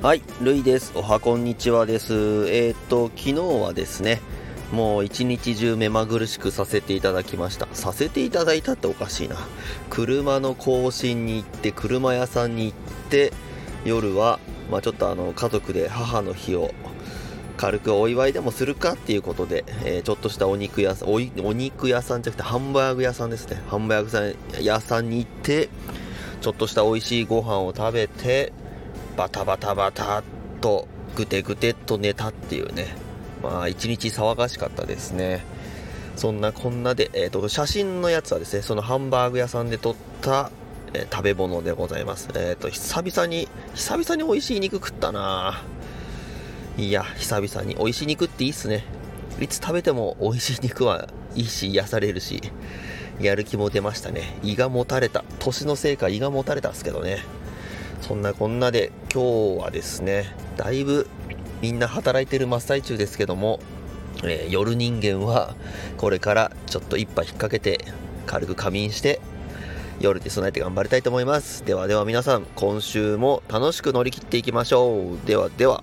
はい、ルイです。おはこんにちはです。昨日はですね、もう一日中目まぐるしくさせていただきました。させていただいたっておかしいな。車の更新に行って、車屋さんに行って、夜は、ちょっと家族で母の日を軽くお祝いでもするかっていうことで、ちょっとしたお肉屋さんじゃなくてハンバーグ屋さんですね。ハンバーグ屋さんに行って、ちょっとした美味しいご飯を食べて、バタバタバタっとグテグテっと寝たっていうね、一日騒がしかったですね。そんなこんなで、写真のやつはですね、そのハンバーグ屋さんで撮った、食べ物でございます。久々に美味しい肉食ったな。いや、久々に美味しい肉っていいっすね。いつ食べても美味しい肉はいいし、癒されるし、やる気も出ましたね。胃がもたれた、年のせいか胃がもたれたんですけどね。そんなこんなで今日はですね、だいぶみんな働いてる真っ最中ですけども、夜人間はこれからちょっと一杯引っ掛けて軽く仮眠して夜に備えて頑張りたいと思います。ではでは皆さん、今週も楽しく乗り切っていきましょう。ではでは。